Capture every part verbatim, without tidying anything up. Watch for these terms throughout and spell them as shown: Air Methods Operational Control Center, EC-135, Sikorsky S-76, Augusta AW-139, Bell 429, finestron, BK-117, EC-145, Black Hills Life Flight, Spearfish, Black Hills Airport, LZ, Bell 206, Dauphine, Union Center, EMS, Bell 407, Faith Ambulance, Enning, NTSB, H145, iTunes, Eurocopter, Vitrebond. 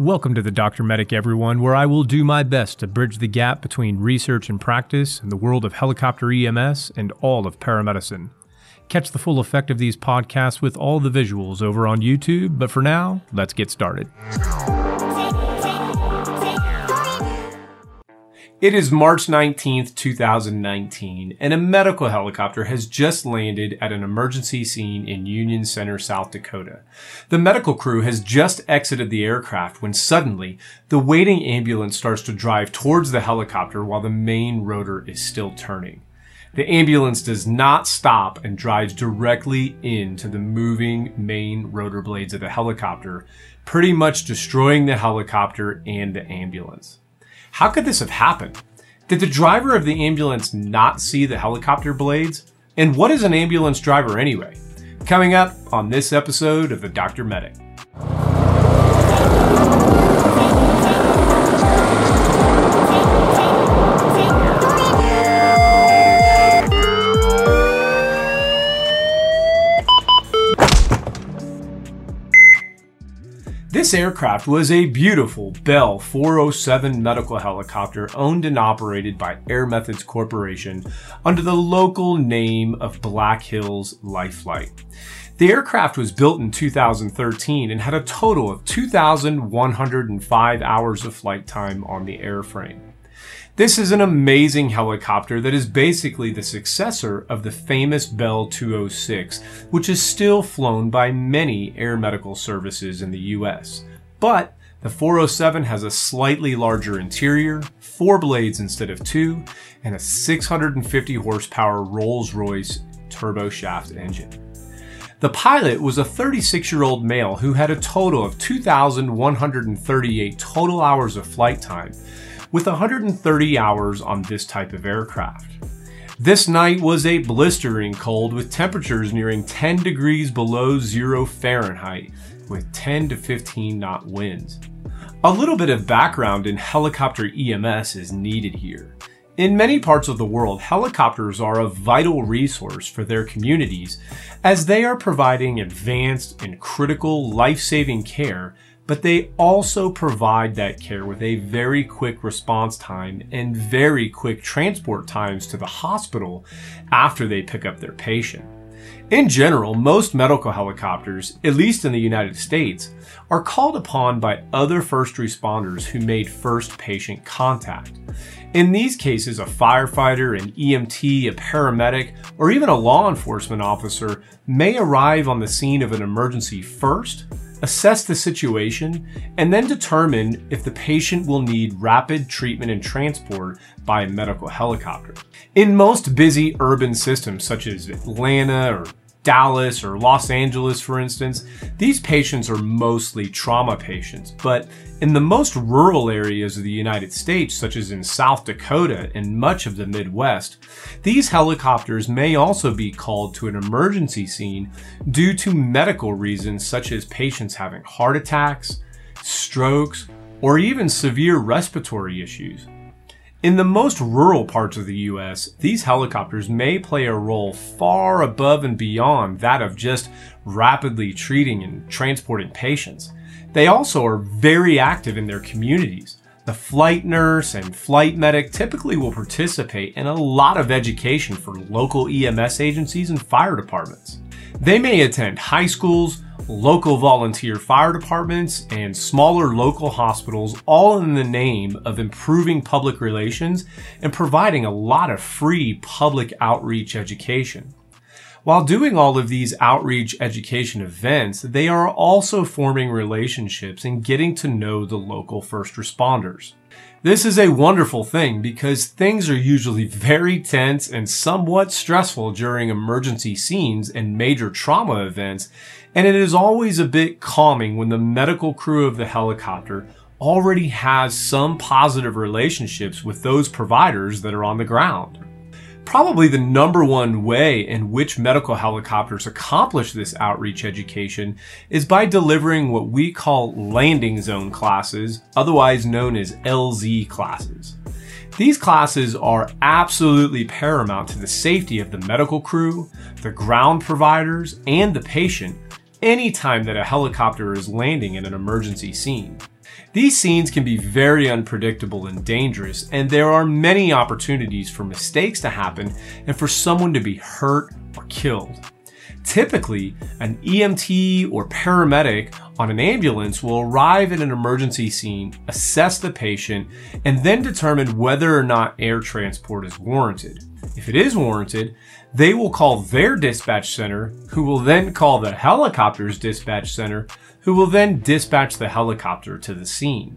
Welcome to the Doctor Medic, everyone, where I will do my best to bridge the gap between research and practice in the world of helicopter E M S and all of paramedicine. Catch the full effect of these podcasts with all the visuals over on YouTube, but for now, let's get started. It is March nineteenth, two thousand nineteen, and a medical helicopter has just landed at an emergency scene in Union Center, South Dakota. The medical crew has just exited the aircraft when suddenly the waiting ambulance starts to drive towards the helicopter while the main rotor is still turning. The ambulance does not stop and drives directly into the moving main rotor blades of the helicopter, pretty much destroying the helicopter and the ambulance. How could this have happened? Did the driver of the ambulance not see the helicopter blades? And what is an ambulance driver anyway? Coming up on this episode of the Doctor Medic. This aircraft was a beautiful Bell four oh seven medical helicopter owned and operated by Air Methods Corporation under the local name of Black Hills Life Flight. The aircraft was built in two thousand thirteen and had a total of two thousand one hundred five hours of flight time on the airframe. This is an amazing helicopter that is basically the successor of the famous Bell two oh six, which is still flown by many air medical services in the U S. But the four oh seven has a slightly larger interior, four blades instead of two, and a six hundred fifty horsepower Rolls-Royce turboshaft engine. The pilot was a thirty-six-year-old male who had a total of two thousand one hundred thirty-eight total hours of flight time, with one hundred thirty hours on this type of aircraft. This night was a blistering cold with temperatures nearing ten degrees below zero Fahrenheit with ten to fifteen knot winds. A little bit of background in helicopter E M S is needed here. In many parts of the world, helicopters are a vital resource for their communities as they are providing advanced and critical life-saving care, but they also provide that care with a very quick response time and very quick transport times to the hospital after they pick up their patient. In general, most medical helicopters, at least in the United States, are called upon by other first responders who made first patient contact. In these cases, a firefighter, an E M T, a paramedic, or even a law enforcement officer may arrive on the scene of an emergency first, assess the situation, and then determine if the patient will need rapid treatment and transport by a medical helicopter. In most busy urban systems, such as Atlanta or Dallas or Los Angeles, for instance, these patients are mostly trauma patients. But in the most rural areas of the United States, such as in South Dakota and much of the Midwest, these helicopters may also be called to an emergency scene due to medical reasons such as patients having heart attacks, strokes, or even severe respiratory issues. In the most rural parts of the U S, these helicopters may play a role far above and beyond that of just rapidly treating and transporting patients. They also are very active in their communities. The flight nurse and flight medic typically will participate in a lot of education for local E M S agencies and fire departments. They may attend high schools, local volunteer fire departments, and smaller local hospitals, all in the name of improving public relations and providing a lot of free public outreach education. While doing all of these outreach education events, they are also forming relationships and getting to know the local first responders. This is a wonderful thing because things are usually very tense and somewhat stressful during emergency scenes and major trauma events, and it is always a bit calming when the medical crew of the helicopter already has some positive relationships with those providers that are on the ground. Probably the number one way in which medical helicopters accomplish this outreach education is by delivering what we call landing zone classes, otherwise known as L Z classes. These classes are absolutely paramount to the safety of the medical crew, the ground providers, and the patient anytime that a helicopter is landing in an emergency scene. These scenes can be very unpredictable and dangerous, and there are many opportunities for mistakes to happen and for someone to be hurt or killed. Typically, an E M T or paramedic on an ambulance will arrive at an emergency scene, assess the patient, and then determine whether or not air transport is warranted. If it is warranted, they will call their dispatch center, who will then call the helicopter's dispatch center, who will then dispatch the helicopter to the scene.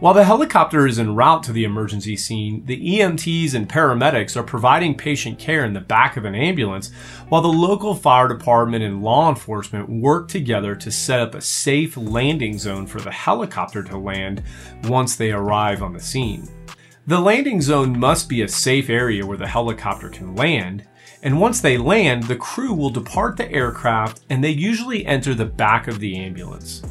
While the helicopter is en route to the emergency scene, the E M Ts and paramedics are providing patient care in the back of an ambulance, while the local fire department and law enforcement work together to set up a safe landing zone for the helicopter to land once they arrive on the scene. The landing zone must be a safe area where the helicopter can land, and once they land, the crew will depart the aircraft and they usually enter the back of the ambulance.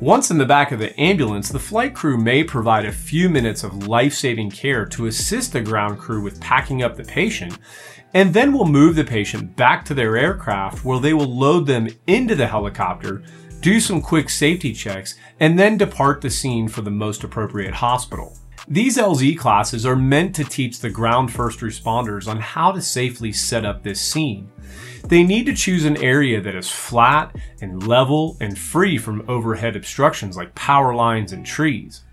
Once in the back of the ambulance, the flight crew may provide a few minutes of life-saving care to assist the ground crew with packing up the patient, and then will move the patient back to their aircraft where they will load them into the helicopter, do some quick safety checks, and then depart the scene for the most appropriate hospital. These L Z classes are meant to teach the ground first responders on how to safely set up this scene. They need to choose an area that is flat and level and free from overhead obstructions like power lines and trees.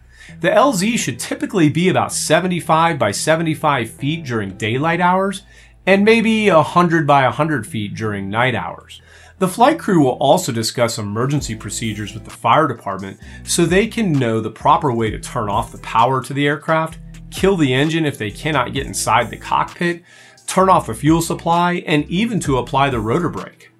The L Z should typically be about seventy-five by seventy-five feet during daylight hours and maybe one hundred by one hundred feet during night hours. The flight crew will also discuss emergency procedures with the fire department so they can know the proper way to turn off the power to the aircraft, kill the engine if they cannot get inside the cockpit, turn off the fuel supply, and even to apply the rotor brake.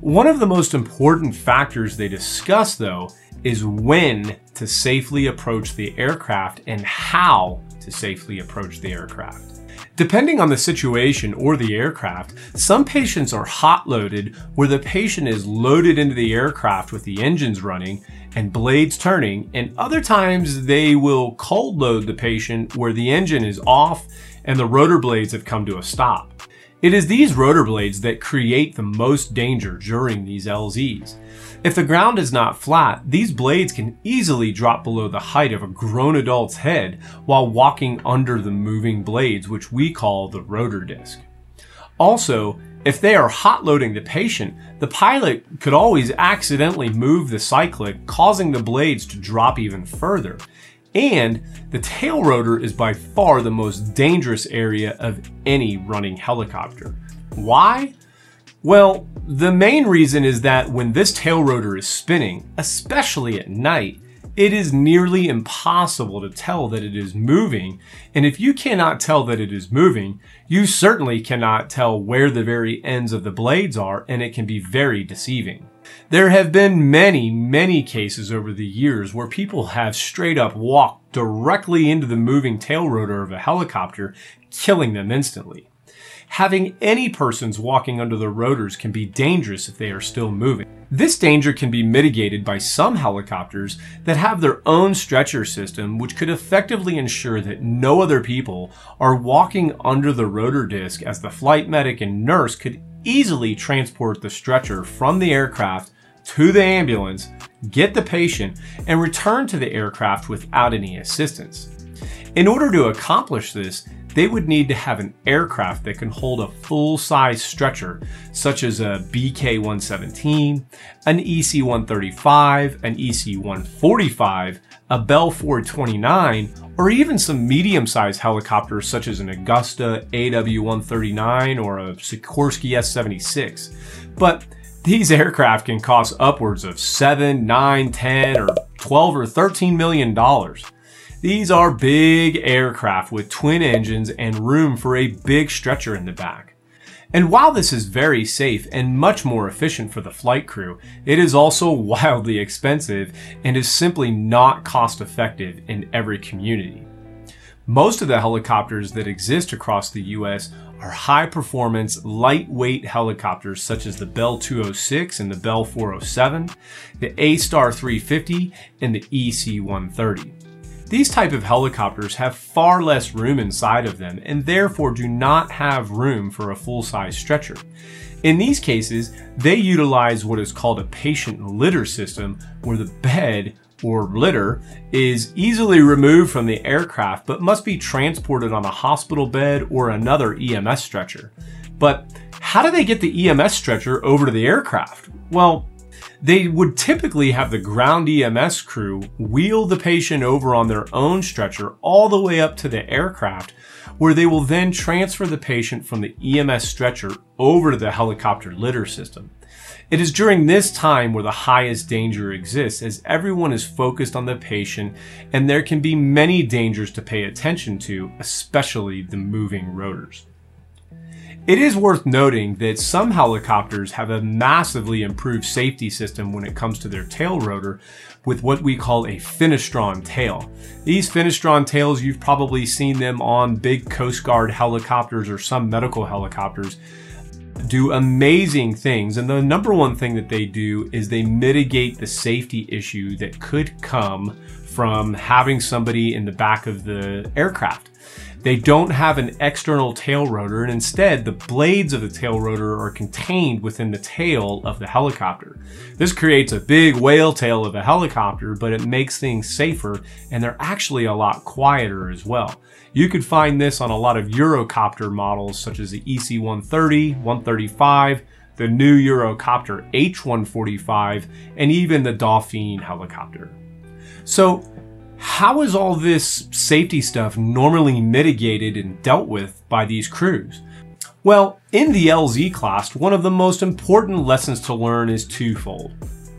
One of the most important factors they discuss, though, is when to safely approach the aircraft and how to safely approach the aircraft. Depending on the situation or the aircraft, some patients are hot-loaded, where the patient is loaded into the aircraft with the engines running and blades turning, and other times they will cold-load the patient where the engine is off and the rotor blades have come to a stop. It is these rotor blades that create the most danger during these L Zs. If the ground is not flat, these blades can easily drop below the height of a grown adult's head while walking under the moving blades, which we call the rotor disc. Also, if they are hot loading the patient, the pilot could always accidentally move the cyclic, causing the blades to drop even further. And the tail rotor is by far the most dangerous area of any running helicopter. Why? Well, the main reason is that when this tail rotor is spinning, especially at night, it is nearly impossible to tell that it is moving, and if you cannot tell that it is moving, you certainly cannot tell where the very ends of the blades are, and it can be very deceiving. There have been many, many cases over the years where people have straight up walked directly into the moving tail rotor of a helicopter, killing them instantly. Having any persons walking under the rotors can be dangerous if they are still moving. This danger can be mitigated by some helicopters that have their own stretcher system, which could effectively ensure that no other people are walking under the rotor disc, as the flight medic and nurse could easily transport the stretcher from the aircraft to the ambulance, get the patient, and return to the aircraft without any assistance. In order to accomplish this, they would need to have an aircraft that can hold a full-size stretcher, such as a B K one seventeen, an E C one thirty-five, an E C one forty-five, a Bell four twenty-nine, or even some medium-sized helicopters such as an Augusta A W one thirty-nine or a Sikorsky S seventy-six. But these aircraft can cost upwards of seven, nine, ten, or twelve, or thirteen million dollars. These are big aircraft with twin engines and room for a big stretcher in the back. And while this is very safe and much more efficient for the flight crew, it is also wildly expensive and is simply not cost effective in every community. Most of the helicopters that exist across the U S are high-performance, lightweight helicopters such as the Bell two oh six and the Bell four oh seven, the A Star three fifty, and the E C one thirty. These type of helicopters have far less room inside of them and therefore do not have room for a full-size stretcher. In these cases, they utilize what is called a patient litter system, where the bed or litter, is easily removed from the aircraft but must be transported on a hospital bed or another E M S stretcher. But how do they get the E M S stretcher over to the aircraft? Well, they would typically have the ground E M S crew wheel the patient over on their own stretcher all the way up to the aircraft, where they will then transfer the patient from the E M S stretcher over to the helicopter litter system. It is during this time where the highest danger exists, as everyone is focused on the patient and there can be many dangers to pay attention to, especially the moving rotors. It is worth noting that some helicopters have a massively improved safety system when it comes to their tail rotor, with what we call a finestron tail. These finestron tails, you've probably seen them on big Coast Guard helicopters or some medical helicopters, do amazing things. And the number one thing that they do is they mitigate the safety issue that could come from having somebody in the back of the aircraft. They don't have an external tail rotor, and instead the blades of the tail rotor are contained within the tail of the helicopter. This creates a big whale tail of a helicopter, but it makes things safer, and they're actually a lot quieter as well. You could find this on a lot of Eurocopter models such as the E C one thirty, one thirty-five, the new Eurocopter H one forty-five, and even the Dauphine helicopter. So, how is all this safety stuff normally mitigated and dealt with by these crews? Well, in the L Z class, one of the most important lessons to learn is twofold.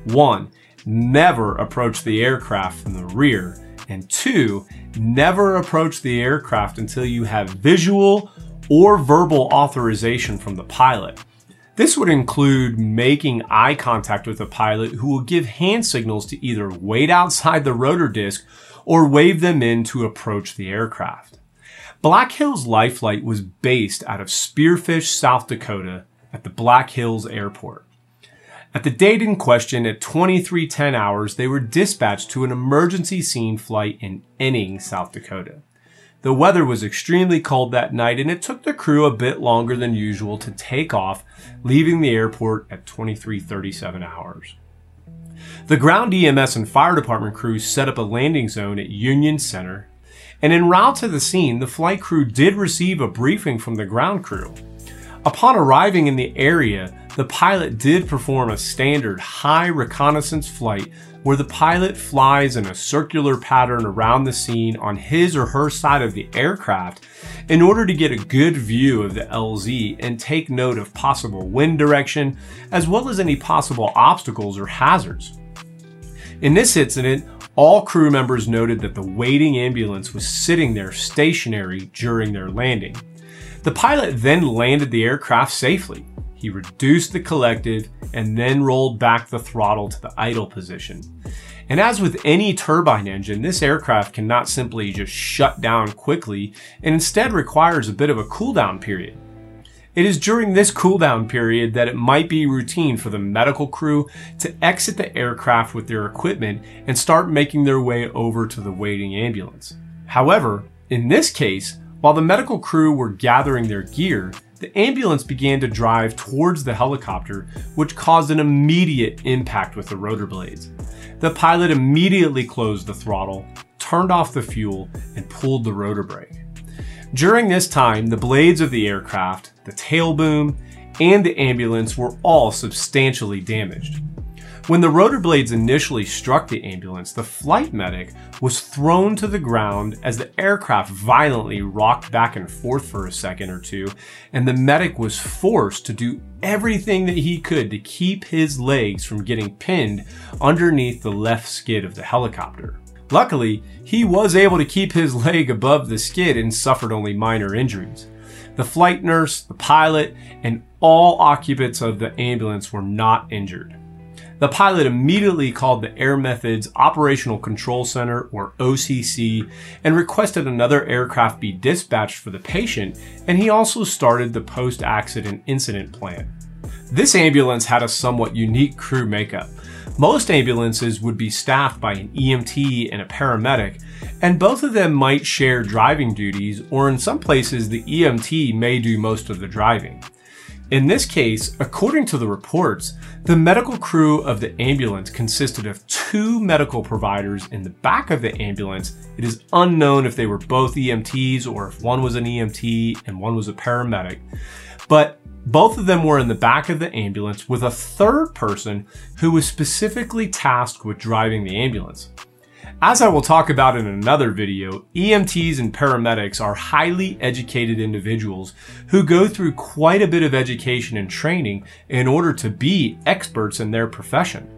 One, never approach the aircraft from the rear. And two, never approach the aircraft until you have visual or verbal authorization from the pilot. This would include making eye contact with the pilot, who will give hand signals to either wait outside the rotor disc or wave them in to approach the aircraft. Black Hills Life Flight was based out of Spearfish, South Dakota at the Black Hills Airport. At the date in question, at twenty-three ten hours, they were dispatched to an emergency scene flight in Enning, South Dakota. The weather was extremely cold that night, and it took the crew a bit longer than usual to take off, leaving the airport at twenty-three thirty-seven hours. The ground E M S and fire department crews set up a landing zone at Union Center, and en route to the scene, the flight crew did receive a briefing from the ground crew. Upon arriving in the area, the pilot did perform a standard high reconnaissance flight, where the pilot flies in a circular pattern around the scene on his or her side of the aircraft in order to get a good view of the L Z and take note of possible wind direction, as well as any possible obstacles or hazards. In this incident, all crew members noted that the waiting ambulance was sitting there stationary during their landing. The pilot then landed the aircraft safely. He reduced the collective and then rolled back the throttle to the idle position. And as with any turbine engine, this aircraft cannot simply just shut down quickly, and instead requires a bit of a cool-down period. It is during this cool-down period that it might be routine for the medical crew to exit the aircraft with their equipment and start making their way over to the waiting ambulance. However, in this case, while the medical crew were gathering their gear, the ambulance began to drive towards the helicopter, which caused an immediate impact with the rotor blades. The pilot immediately closed the throttle, turned off the fuel, and pulled the rotor brake. During this time, the blades of the aircraft, the tail boom, and the ambulance were all substantially damaged. When the rotor blades initially struck the ambulance, the flight medic was thrown to the ground as the aircraft violently rocked back and forth for a second or two, and the medic was forced to do everything that he could to keep his legs from getting pinned underneath the left skid of the helicopter. Luckily, he was able to keep his leg above the skid and suffered only minor injuries. The flight nurse, the pilot, and all occupants of the ambulance were not injured. The pilot immediately called the Air Methods Operational Control Center, or O C C, and requested another aircraft be dispatched for the patient, and he also started the post-accident incident plan. This ambulance had a somewhat unique crew makeup. Most ambulances would be staffed by an E M T and a paramedic, and both of them might share driving duties, or in some places the E M T may do most of the driving. In this case, according to the reports, the medical crew of the ambulance consisted of two medical providers in the back of the ambulance. It is unknown if they were both E M Ts or if one was an E M T and one was a paramedic, but both of them were in the back of the ambulance with a third person who was specifically tasked with driving the ambulance. As I will talk about in another video, E M Ts and paramedics are highly educated individuals who go through quite a bit of education and training in order to be experts in their profession.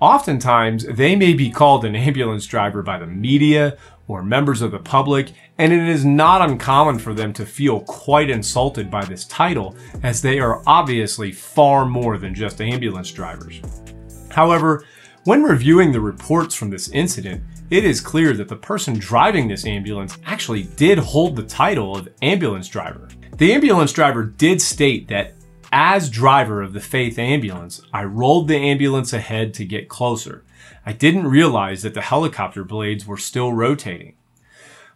Oftentimes, they may be called an ambulance driver by the media or members of the public, and it is not uncommon for them to feel quite insulted by this title, as they are obviously far more than just ambulance drivers. However, when reviewing the reports from this incident, it is clear that the person driving this ambulance actually did hold the title of ambulance driver. The ambulance driver did state that, "As driver of the Faith Ambulance, I rolled the ambulance ahead to get closer. I didn't realize that the helicopter blades were still rotating."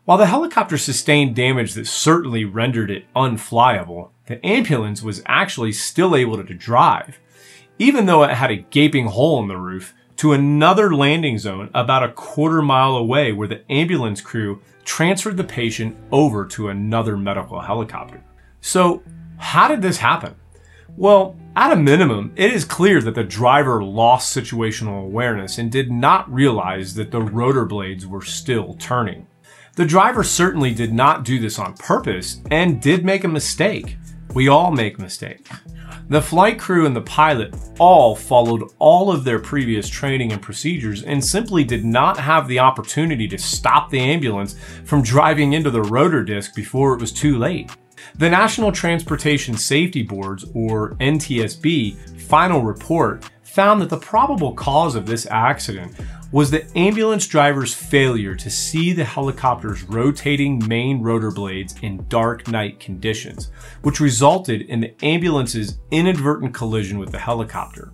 While the helicopter sustained damage that certainly rendered it unflyable, the ambulance was actually still able to drive, even though it had a gaping hole in the roof, to another landing zone about a quarter mile away, where the ambulance crew transferred the patient over to another medical helicopter. So how did this happen? Well, at a minimum, it is clear that the driver lost situational awareness and did not realize that the rotor blades were still turning. The driver certainly did not do this on purpose and did make a mistake. We all make mistakes. The flight crew and the pilot all followed all of their previous training and procedures and simply did not have the opportunity to stop the ambulance from driving into the rotor disc before it was too late. The National Transportation Safety Board's, or N T S B, final report found that the probable cause of this accident was the ambulance driver's failure to see the helicopter's rotating main rotor blades in dark night conditions, which resulted in the ambulance's inadvertent collision with the helicopter.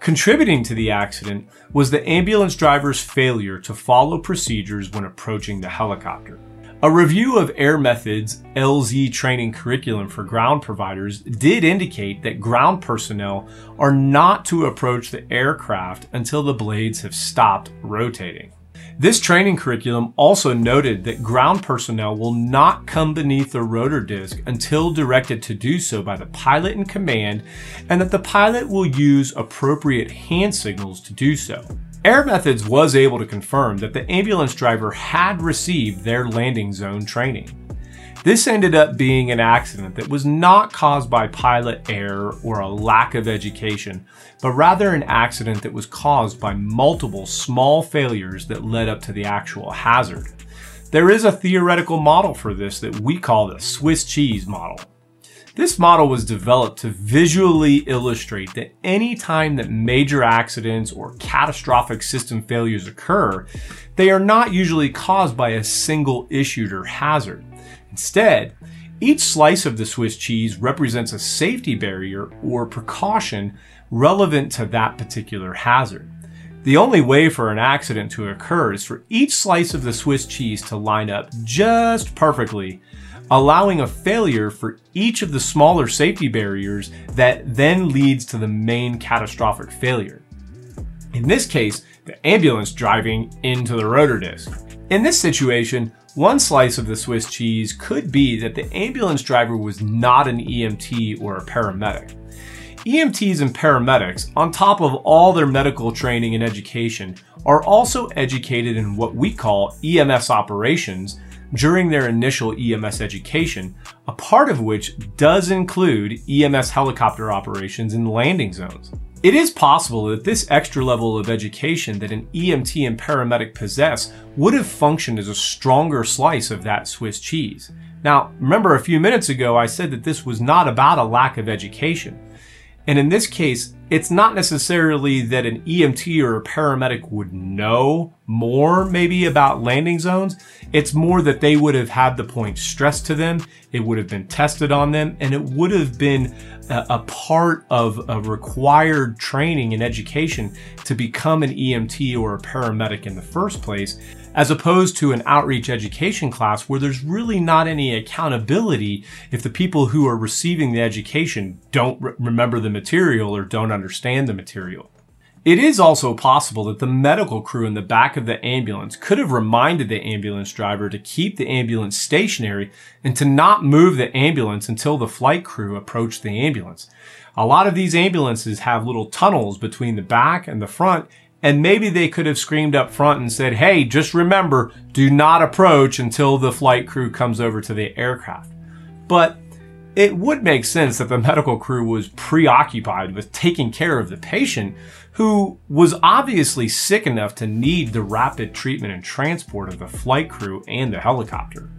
Contributing to the accident was the ambulance driver's failure to follow procedures when approaching the helicopter. A review of Air Methods' L Z training curriculum for ground providers did indicate that ground personnel are not to approach the aircraft until the blades have stopped rotating. This training curriculum also noted that ground personnel will not come beneath the rotor disc until directed to do so by the pilot in command, and that the pilot will use appropriate hand signals to do so. Air Methods was able to confirm that the ambulance driver had received their landing zone training. This ended up being an accident that was not caused by pilot error or a lack of education, but rather an accident that was caused by multiple small failures that led up to the actual hazard. There is a theoretical model for this that we call the Swiss cheese model. This model was developed to visually illustrate that any time that major accidents or catastrophic system failures occur, they are not usually caused by a single issue or hazard. Instead, each slice of the Swiss cheese represents a safety barrier or precaution relevant to that particular hazard. The only way for an accident to occur is for each slice of the Swiss cheese to line up just perfectly, allowing a failure for each of the smaller safety barriers that then leads to the main catastrophic failure. In this case, the ambulance driving into the rotor disc. In this situation, one slice of the Swiss cheese could be that the ambulance driver was not an E M T or a paramedic. E M Ts and paramedics, on top of all their medical training and education, are also educated in what we call E M S operations during their initial E M S education, a part of which does include E M S helicopter operations in landing zones. It is possible that this extra level of education that an E M T and paramedic possess would have functioned as a stronger slice of that Swiss cheese. Now, remember a few minutes ago I said that this was not about a lack of education. And in this case, it's not necessarily that an E M T or a paramedic would know more maybe about landing zones. It's more that they would have had the point stressed to them, it would have been tested on them, and it would have been a, a part of a required training and education to become an E M T or a paramedic in the first place, as opposed to an outreach education class where there's really not any accountability if the people who are receiving the education don't re- remember the material or don't understand the material. It is also possible that the medical crew in the back of the ambulance could have reminded the ambulance driver to keep the ambulance stationary and to not move the ambulance until the flight crew approached the ambulance. A lot of these ambulances have little tunnels between the back and the front, and maybe they could have screamed up front and said, "Hey, just remember, do not approach until the flight crew comes over to the aircraft." But it would make sense that the medical crew was preoccupied with taking care of the patient, who was obviously sick enough to need the rapid treatment and transport of the flight crew and the helicopter.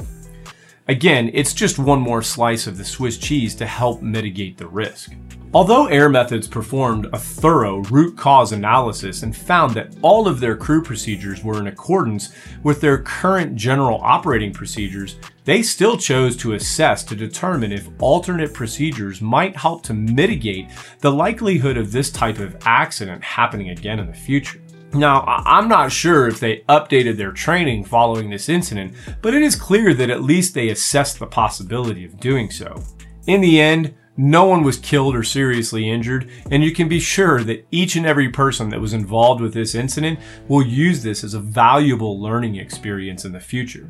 Again, it's just one more slice of the Swiss cheese to help mitigate the risk. Although Air Methods performed a thorough root cause analysis and found that all of their crew procedures were in accordance with their current general operating procedures, they still chose to assess to determine if alternate procedures might help to mitigate the likelihood of this type of accident happening again in the future. Now, I'm not sure if they updated their training following this incident, but it is clear that at least they assessed the possibility of doing so. In the end, no one was killed or seriously injured, and you can be sure that each and every person that was involved with this incident will use this as a valuable learning experience in the future.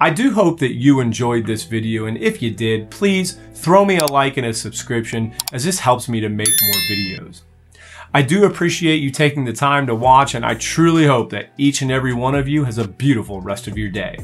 I do hope that you enjoyed this video, and if you did, please throw me a like and a subscription, as this helps me to make more videos. I do appreciate you taking the time to watch, and I truly hope that each and every one of you has a beautiful rest of your day.